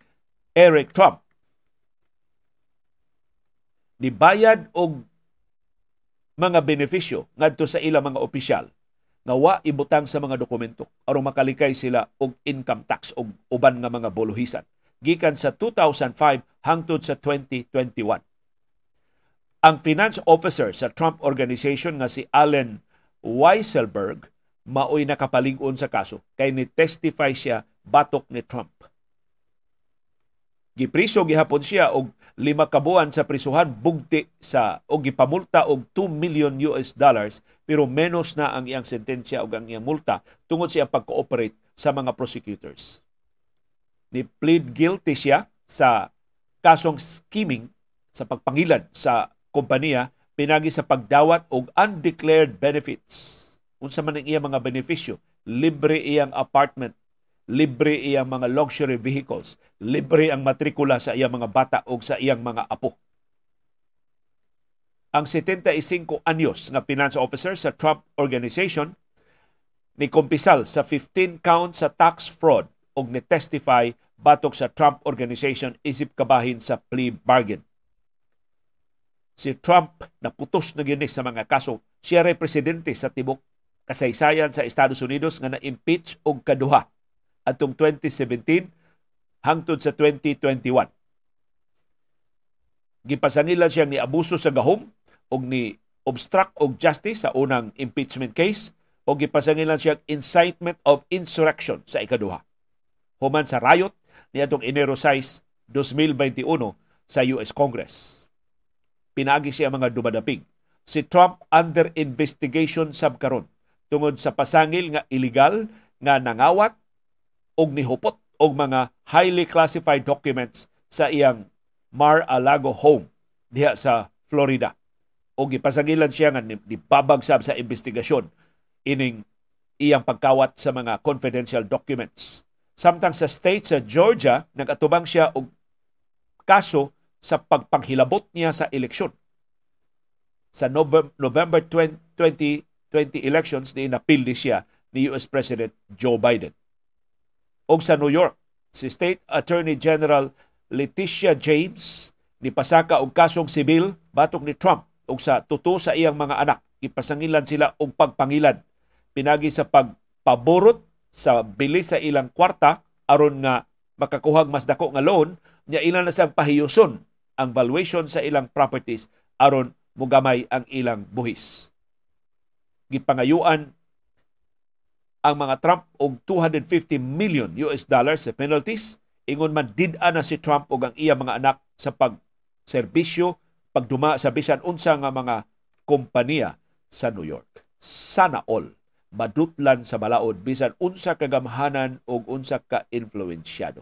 Eric Trump. Nibayad og mga benepisyo ngadto sa ilang mga opisyal nga wa ibutang sa mga dokumento aron makalikay sila og income tax og uban nga mga buluhisan gikan sa 2005 hangtod sa 2021. Ang finance officer sa Trump Organization nga si Allen Weisselberg maoy nakapalig-on sa kaso kay ni-testify siya batok ni Trump. Gipriso gihapon siya og 5 kabuan sa prisuhan bugti sa og gipamulta og $2 million, pero menos na ang iyang sentensya og ang iyang multa tungod siya pag-cooperate sa mga prosecutors. Ni plead guilty siya sa kasong skimming sa pagpangilad sa kompanya pinagi sa pagdawat og undeclared benefits. Unsa man ang iyang mga benepisyo, libre iyang apartment, libre iyang mga luxury vehicles, libre ang matrikula sa iyang mga bata o sa iyang mga apo. Ang 75 anyos na finance officer sa Trump Organization ni kompisal sa 15 counts sa tax fraud o ni-testify batok sa Trump Organization isip kabahin sa plea bargain. Si Trump naputos na ginis sa mga kaso siya ray presidente sa tibok kasaysayan sa Estados Unidos nga na-impeach og kaduha atong 2017 hangtod sa 2021. Gipasangilan siya ni abuso sa gahom og ni obstruct og justice sa unang impeachment case, o gipasangilan siya incitement of insurrection sa ikaduha. Human sa riot ni atong Enero 6, 2021 sa US Congress. Pinaagi siya mga dumadapig. Si Trump under investigation sabkaron tungod sa pasangil nga illegal nga nangawat og nihupot og mga highly classified documents sa iyang Mar-a-Lago home diha sa Florida. O gipasangilan siya nga nibabagsab sa investigasyon ining iyang pagkawat sa mga confidential documents. Samtang sa state sa Georgia, nagatubang siya og kaso sa pagpanghilabot niya sa eleksyon. Sa November 2020 elections, di napildi siya ni US President Joe Biden. Og sa New York, si State Attorney General Letitia James nipasaka og kasong sibil batok ni Trump og sa tuto sa iyang mga anak. Ipasangilan sila og pagpangilan pinagi sa pagpaborot sa bilis sa ilang kwarta aron nga makakuhag mas dako nga loan, nya ilan na sang pahiyoson ang valuation sa ilang properties aron mugamay ang ilang buhis. Gipangayuan ang mga Trump og $250 million sa penalties ingon man did-a na si Trump og ang iya mga anak sa pagserbisyo pagduma sa bisan unsa nga mga kompanya sa New York. Sana all madutlan sa balaod bisan unsa kagamhanan og unsa ka influensyado.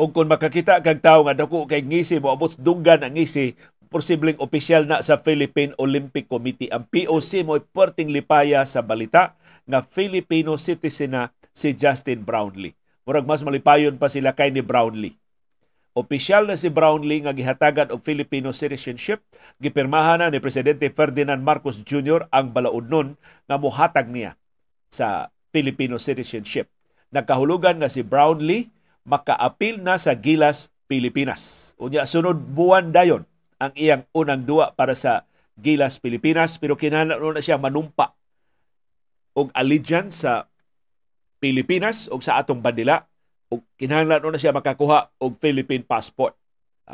O kung makakita kang tao nga dako kay ngisi, moabot dunggan ang ngisi, posibleng opisyal na sa Philippine Olympic Committee. Ang POC mo'y perting lipaya sa balita nga Filipino citizen na si Justin Brownlee. Murag mas malipayon pa sila kay ni Brownlee. Opisyal na si Brownlee nga gihatagan og Filipino citizenship. Gipirmahan na ni Presidente Ferdinand Marcos Jr. ang balaod nun nga mohatag niya sa Filipino citizenship. Nagkahulugan nga si Brownlee makaapil na sa Gilas Pilipinas. Unya sunod buwan dayon ang iyang unang duwa para sa Gilas Pilipinas, pero kinahanglan na siya manumpa og allegiance sa Pilipinas og sa atong bandila, og kinahanglan na siya makakuha og Philippine passport.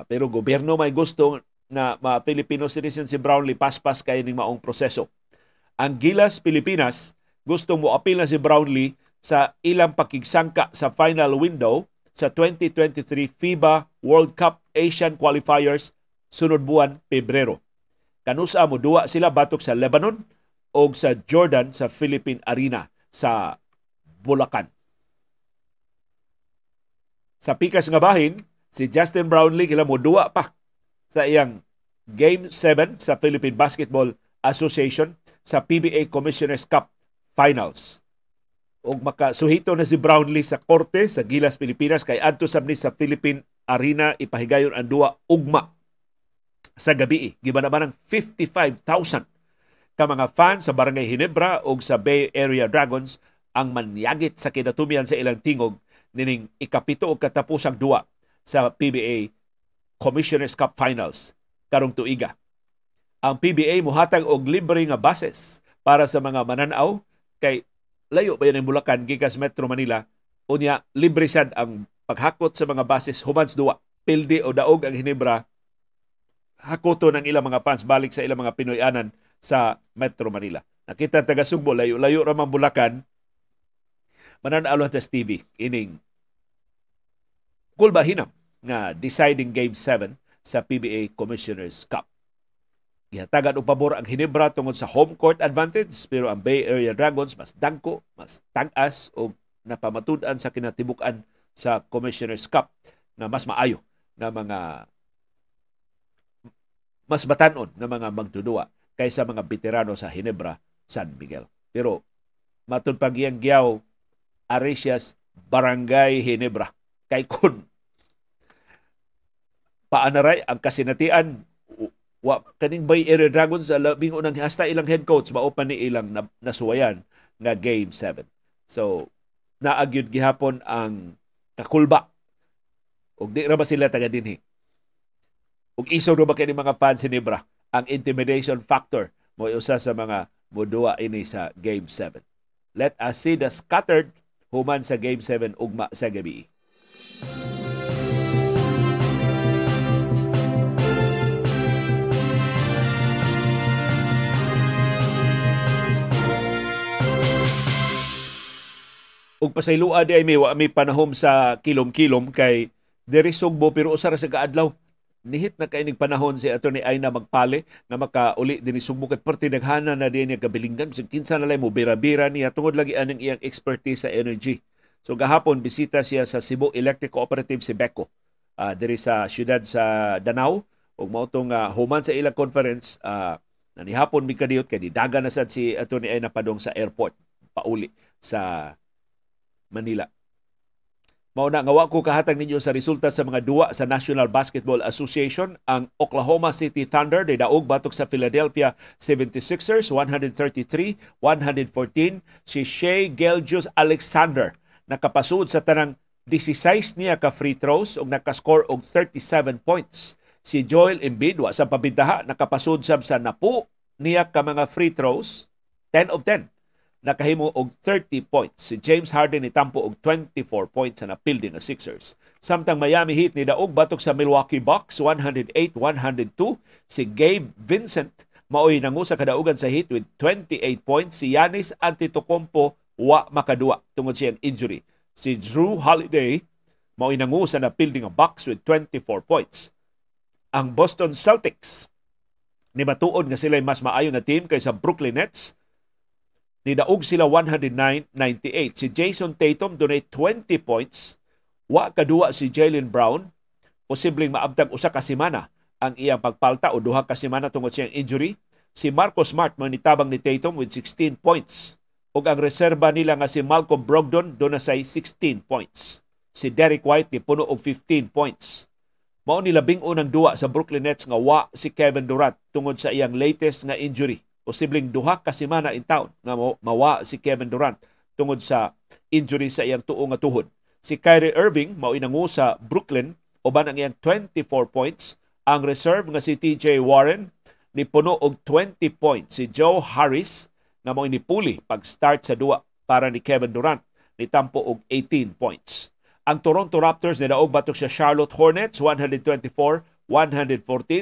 Pero gobyerno may gusto na Filipino citizen si Brownlee, paspas kay ning maong proseso. Ang Gilas Pilipinas gusto mo apil na si Brownlee sa ilang pakigsangka sa final window sa 2023 FIBA World Cup Asian Qualifiers sunod buwan Pebrero. Kanusa mo duwa sila batok sa Lebanon o sa Jordan sa Philippine Arena sa Bulacan. Sa pikas nga bahin, si Justin Brownlee kila mo duwa pa sa iyang Game 7 sa Philippine Basketball Association sa PBA Commissioner's Cup Finals. Og makasuhito na si Brownlee sa korte sa Gilas Pilipinas kay adto sabni sa Philippine Arena ipahigayon ang duwa ugma sa gabi. Gibanaman ang 55,000 ka mga fans sa Barangay Ginebra og sa Bay Area Dragons ang manyagit sa kinatumian sa ilang tingog nining ikapito og katapusang duwa sa PBA Commissioner's Cup Finals karong tuiga. Ang PBA mohatag og libre nga buses para sa mga mananaw kay layo ba yun ang Bulacan, gikas Metro Manila, unya libre sad ang paghakot sa mga bases humans duwa. Pildi o daog ang Ginebra, hakoto ng ilang mga fans balik sa ilang mga Pinoyanan sa Metro Manila. Nakita taga Sugbo, layo-layo ramang Bulacan, mananaalo sa TV. Ining kulbahinam na deciding Game 7 sa PBA Commissioner's Cup. Gihatagan og pabor ang Ginebra tungod sa home court advantage, pero ang Bay Area Dragons mas dangko, mas tag-as o napamatud-an sa kinatibukan sa Commissioner's Cup na mas maayo na mga mas batanon na mga magdudua kaysa mga veterano sa Ginebra San Miguel. Pero matud pagiyang giyaw Arecia's Barangay Ginebra kay kun paanaray ang kasinatian. Kaning Bay Area Dragons sa labing unang hasta ilang head coach, maupan ni ilang nasuwayan nga Game 7. So naagyud gihapon ang kakulba. Ug di ra ba sila taga dinhi. Ug isog ra ba kay mga fans ni Nebra ang intimidation factor mo usa sa mga modua ini sa Game 7. Let us see the scattered human sa Game 7 ugma sa gabi. Ug pasayloa di ay may panahom sa kilom-kilom kay diri sugbo pero usara sa kaadlaw. Nihit na kay ning panahon si Atty. Aina magpale nga makauli din sugbo kat parte naghana na din niya kabilingan. Bisag kinsa na lay mo bira-bira niya tungod lagi aning iyang expertise sa energy. So gahapon bisita siya sa Cebu Electric Cooperative si Beco diri sa siyudad sa Danau ug mao tong human sa ilang conference nanihapon mikadiot kay didaga na sad si Atty. Aina padong sa airport pauli sa Manila. Mauna nga wa ko kahatag ninyo sa resulta sa mga duwa sa National Basketball Association. Ang Oklahoma City Thunder daog batok sa Philadelphia 76ers 133-114. Si Shai Gilgeous-Alexander nakapasud sa tanang 16 niya ka free throws ug nakascore og 37 points. Si Joel Embiid wa sa pabintaha nakapasud sab sa napu niya ka mga free throws, 10 of 10. Nakahimo og 30 points. Si James Harden ni tampo og 24 points sa napilding nga Sixers. Samtang Miami Heat ni daog batok sa Milwaukee Bucks 108-102. Si Gabe Vincent maoy nangusa kadaugan sa Heat with 28 points. Si Giannis Antetokounmpo wa makadua tungod siyang injury. Si Drew Holiday maoy nangusa na napilding nga Bucks with 24 points. Ang Boston Celtics ni matuod nga sila'y mas maayo nga team kaysa Brooklyn Nets. Nidaog sila 109-98. Si Jason Tatum dunay 20 points. Wa kadua si Jaylen Brown. Posibleng maabtag usa ka semana ang iyang pagpalta o duha ka semana tungod siyang injury. Si Marcus Smart manitabang ni Tatum with 16 points. Ug ang reserba nila nga si Malcolm Brogdon dunay 16 points. Si Derek White ni puno og 15 points. Mao ni labing unang duwa sa Brooklyn Nets nga wa si Kevin Durant tungod sa iyang latest nga injury. Posibleng duha ka semana in town nga mawa si Kevin Durant tungod sa injury sa iyang tuo nga tuhod. Si Kyrie Irving mao'y nangu sa Brooklyn uban ang iyang 24 points. Ang reserve nga si TJ Warren ni puno og 20 points. Si Joe Harris nga mao'y nipuli pag-start sa duwa para ni Kevin Durant ni tampo og 18 points. Ang Toronto Raptors ni daog batok sa Charlotte Hornets 124-114.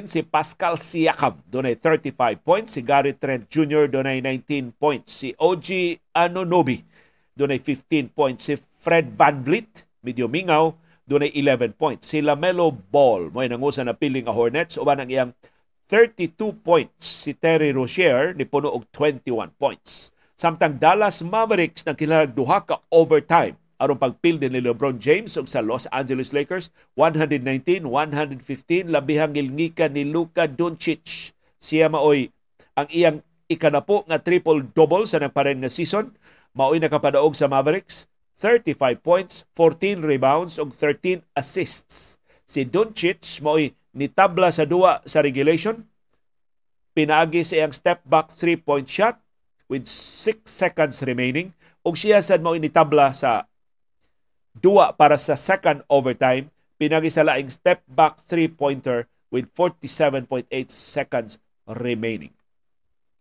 Si Pascal Siakam dunay 35 points. Si Gary Trent Jr. dunay 19 points. Si OG Anunoby dunay 15 points. Si Fred VanVleet medyo mingaw dunay 11 points. Si LaMelo Ball mo'y nangusa na piling nga Hornets uban ang iyang 32 points. Si Terry Rozier ni puno og 21 points. Samtang Dallas Mavericks nang kilalag duha ka overtime aron pagpilde ni LeBron James og sa Los Angeles Lakers 119-115. Labihang ngilngikan ni Luka Doncic. Siya maoy ang iyang ikanapo nga triple-double sa nagparen nga season. Maoy nakapadaog sa Mavericks 35 points, 14 rebounds og 13 assists. Si Doncic maoy nitabla sa duwa sa regulation. Pinaagi sa iyang step-back 3-point shot with 6 seconds remaining og siya sad maoy nitabla sa duwa para sa second overtime. Pinagi sa laing step back 3-pointer with 47.8 seconds remaining.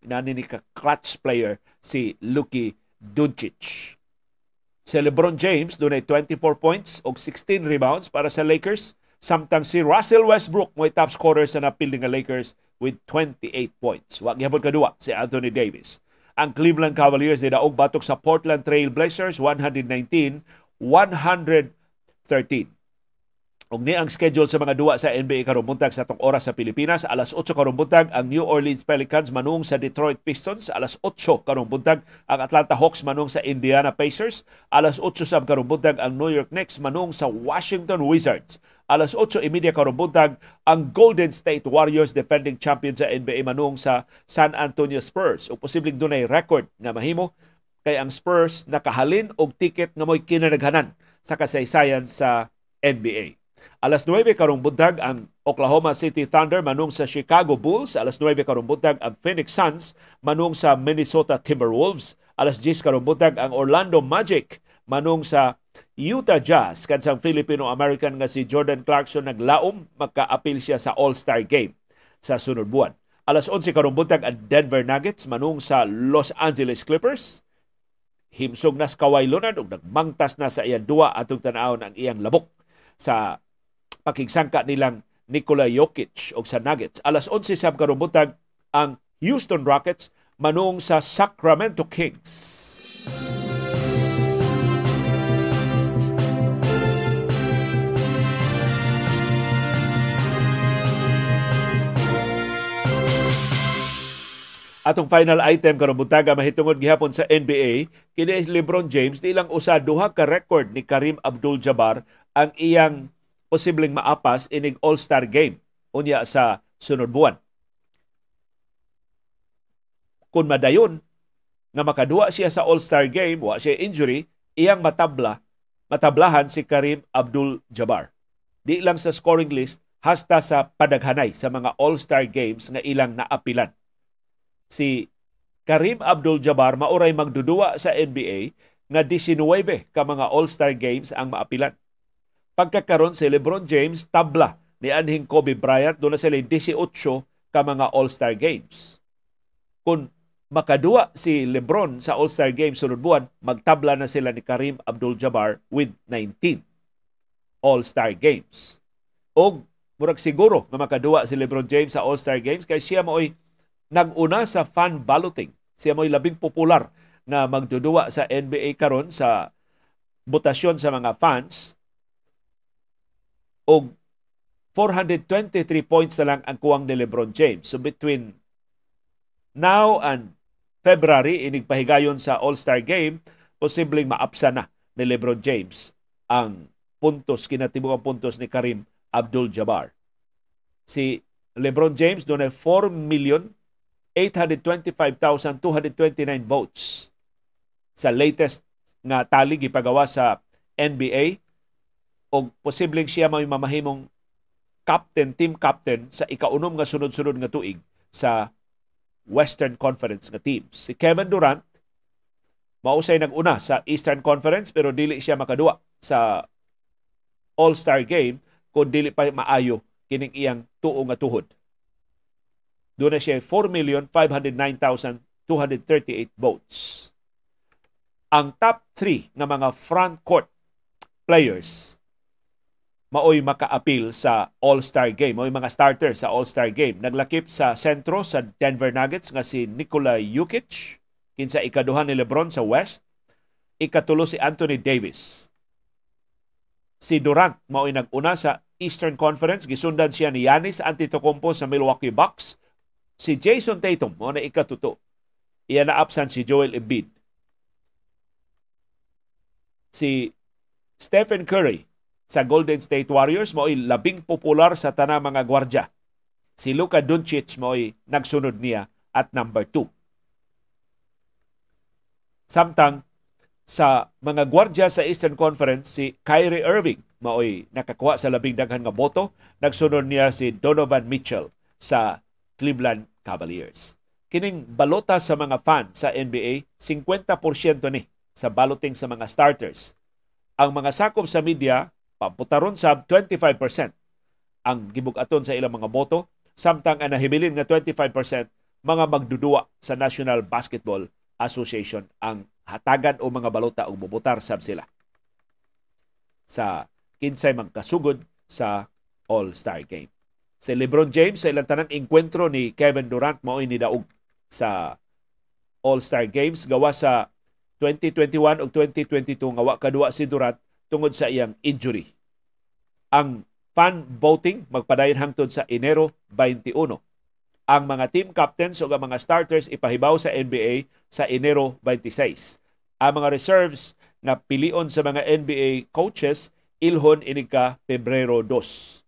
Nani ni ka clutch player si Luka Doncic. Si LeBron James dunay 24 points og 16 rebounds para sa Lakers, samtang si Russell Westbrook mo'y top scorer sa napilding nga Lakers with 28 points. Wa gihapon kaduwa si Anthony Davis. Ang Cleveland Cavaliers ni daog batok sa Portland Trail Blazers 119-113. Og ni ang schedule sa mga duwa sa NBA karong buntag sa atong oras sa Pilipinas. Alas 8 karong buntag ang New Orleans Pelicans manung sa Detroit Pistons. Alas 8 karong buntag ang Atlanta Hawks manung sa Indiana Pacers. Alas 8 sab karong buntag ang New York Knicks manung sa Washington Wizards. Alas 8:30 karong buntag ang Golden State Warriors defending champion sa NBA manung sa San Antonio Spurs. O posibleng dunay record nga mahimo kay ang Spurs nakahalin og ticket nga mo'y kinanaghanan sa kasaysayan sa NBA. Alas 9 karong buntag ang Oklahoma City Thunder manung sa Chicago Bulls. Alas 9 karong buntag ang Phoenix Suns manung sa Minnesota Timberwolves. Alas 10 karubutag ang Orlando Magic manung sa Utah Jazz. Kansang Filipino-American nga si Jordan Clarkson naglaom, magka-apil siya sa All-Star Game sa sunod buwan. Alas 11 karubutag ang Denver Nuggets manung sa Los Angeles Clippers. Himsog na sa Kawhi Leonard ug nagmangtas na sa iyang duwa atong tan-awon ang iyang labok sa pakigsangka nilang Nikola Jokic og sa Nuggets. Alas 11 sab karubutag ang Houston Rockets manung sa Sacramento Kings. Atong final item karong buntaga mahitungod gihapon sa NBA, kini LeBron James ilang usa duha ka record ni Kareem Abdul-Jabbar ang iyang posibleng maapas inig All-Star game unya sa sunod buwan. Kun madayon nga makaduha siya sa All-Star game, wa siya injury, iyang matablahan si Kareem Abdul-Jabbar. Di lang sa scoring list hasta sa padaghanay sa mga All-Star games nga ilang naapilan. Si Kareem Abdul-Jabbar maoray magduduwa sa NBA nga 19 ka mga All-Star Games ang maapilan. Pagkakaroon si LeBron James tabla ni anhing Kobe Bryant, doon na sila 18 ka mga All-Star Games. Kung makaduwa si LeBron sa All-Star Games sunod buwan, magtabla na sila ni Kareem Abdul-Jabbar with 19 All-Star Games. O murag siguro na makaduwa si LeBron James sa All-Star Games kaya siya maoy nag-una sa fan balloting. Siya mo'y labing popular na magduduwa sa NBA karon sa botasyon sa mga fans. Og 423 points na lang ang kuwang ni LeBron James. So between now and February, inigpahigayon sa All-Star Game, posibleng maapsa na ni LeBron James ang puntos, kinatibukang puntos ni Kareem Abdul-Jabbar. Si LeBron James doon ay 4,825,229 votes sa latest nga tali gipagawa sa NBA o posibleng siya may mamahimong captain, team captain sa ikaunom nga sunod-sunod nga tuig sa Western Conference nga teams. Si Kevin Durant mausay nag-una sa Eastern Conference pero dili siya makaduwa sa All-Star Game kung dili pa maayo kining iyang tuo nga tuhod. Doon na siya 4,509,238 votes. Ang top 3 ng mga front court players maoy makaapil sa All-Star Game, maoy mga starter sa All-Star Game. Naglakip sa sentro sa Denver Nuggets nga si Nikola Jokic, kinsa ikaduha ni LeBron sa West, ikatulo si Anthony Davis. Si Durant maoy nag-una sa Eastern Conference, gisundan siya ni Giannis Antetokounmpo sa Milwaukee Bucks. Si Jason Tatum, mao na ikatuto. Iya na absent si Joel Embiid. Si Stephen Curry sa Golden State Warriors, mao'y labing popular sa tanang mga gwardya. Si Luka Doncic, mao'y nagsunod niya at number 2. Samtang sa mga gwardya sa Eastern Conference, si Kyrie Irving, mao'y nakakuha sa labing daghan nga boto. Nagsunod niya si Donovan Mitchell sa Cleveland Cavaliers. Kining balota sa mga fan sa NBA, 50% ni sa balloting sa mga starters. Ang mga sakop sa media, pabutaron sa 25% ang gibug-aton sa ilang mga boto, samtang ang nahibilin nga 25% mga magdudua sa National Basketball Association ang hatagan o mga balota o bubutar sab sila sa kinsay magkasugod sa All-Star Game. Si LeBron James sa ilang tanang engkwentro ni Kevin Durant mao'y nidaog sa All-Star Games gawa sa 2021 o 2022 nga wa kaduwa si Durant tungod sa iyang injury. Ang fan voting magpadayon hangtod sa Enero 21. Ang mga team captains o mga starters ipahibaw sa NBA sa Enero 26. Ang mga reserves na pilion sa mga NBA coaches ilhon inika Pebrero 2.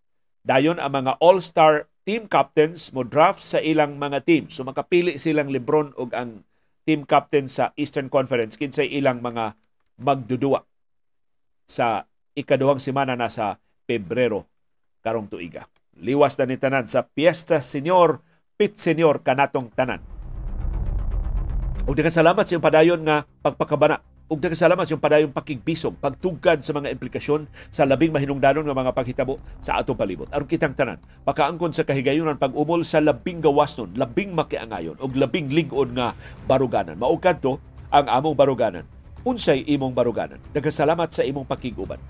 Dayon ang mga All-Star team captains mo draft sa ilang mga team. So makapili silang LeBron og ang team captain sa Eastern Conference kinsa ilang mga magdudua sa ikaduhang semana na sa Pebrero karong tuiga. Liwas na ni tanan sa Piesta Senior Pit Senior kanatong tanan. Ug nakasalamat sa iyong padayon nga pagpakabana. Ug nakasalamat sa iyong padayon pakigbisog, pagtugkad sa mga implikasyon sa labing mahinungdanon nga mga paghitabo sa atong palibot. Aron kitang tanan, makaangkon sa kahigayonan pag-umol sa labing gawasnon, labing makiangayon ug labing lig-on nga baruganan. Mao kadto ang among baruganan. Unsay imong baruganan? Nakasalamat sa imong pakiguban.